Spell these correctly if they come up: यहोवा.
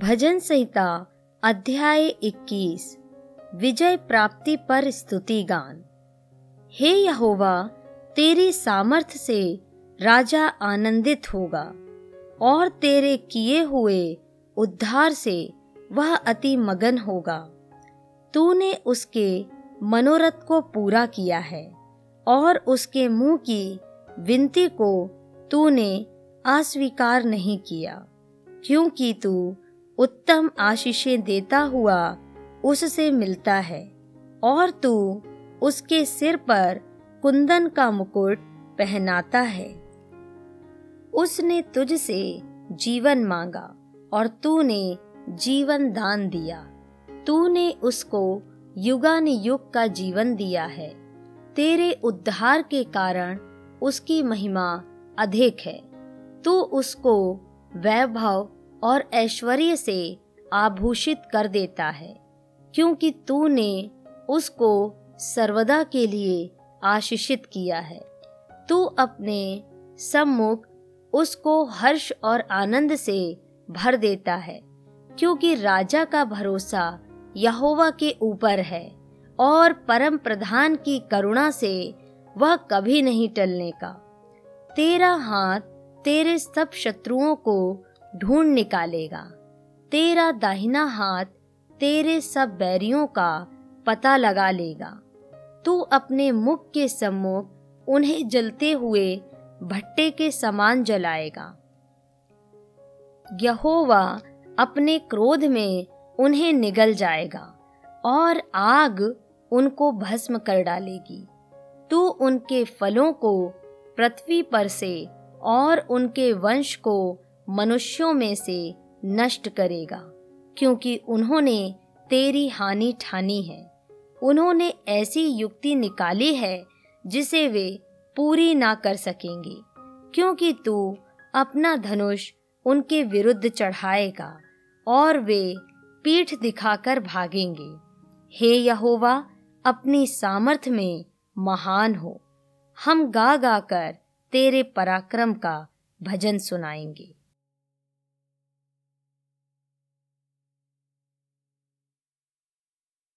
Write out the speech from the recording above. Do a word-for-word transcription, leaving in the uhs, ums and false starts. भजन सहिता अध्याय इक्कीस विजय प्राप्ति पर स्तुति गान। हे यहोवा, तेरी सामर्थ से राजा आनंदित होगा और तेरे किए हुए उद्धार से वह अति मगन होगा। तूने उसके मनोरथ को पूरा किया है और उसके मुंह की विनती को तूने अस्वीकार नहीं किया, क्योंकि तू उत्तम आशीषें देता हुआ उससे मिलता है और तू उसके सिर पर कुंदन का मुकुट पहनाता है। उसने तुझसे जीवन मांगा और तूने जीवन दान दिया। तूने उसको युगानुयुग का जीवन दिया है। तेरे उद्धार के कारण उसकी महिमा अधिक है। तू उसको वैभव और ऐश्वर्य से आभूषित कर देता है, क्योंकि तूने उसको सर्वदा के लिए आशीषित किया है। तू अपने सम्मुख उसको हर्ष और आनंद से भर देता है, क्योंकि राजा का भरोसा यहोवा के ऊपर है और परम प्रधान की करुणा से वह कभी नहीं टलने का। तेरा हाथ तेरे सब शत्रुओं को ढूंढ निकालेगा। तेरा दाहिना हाथ तेरे सब बैरियों का पता लगा लेगा। तू अपने मुख के सम्मुख उन्हें जलते हुए भट्टे के समान जलाएगा। यहोवा अपने क्रोध में उन्हें निगल जाएगा और आग उनको भस्म कर डालेगी। तू उनके फलों को पृथ्वी पर से और उनके वंश को मनुष्यों में से नष्ट करेगा, क्योंकि उन्होंने तेरी हानि ठानी है। उन्होंने ऐसी युक्ति निकाली है जिसे वे पूरी ना कर सकेंगे, क्योंकि तू अपना धनुष उनके विरुद्ध चढ़ाएगा और वे पीठ दिखाकर भागेंगे। हे यहोवा, अपनी सामर्थ में महान हो। हम गा गा कर तेरे पराक्रम का भजन सुनाएंगे।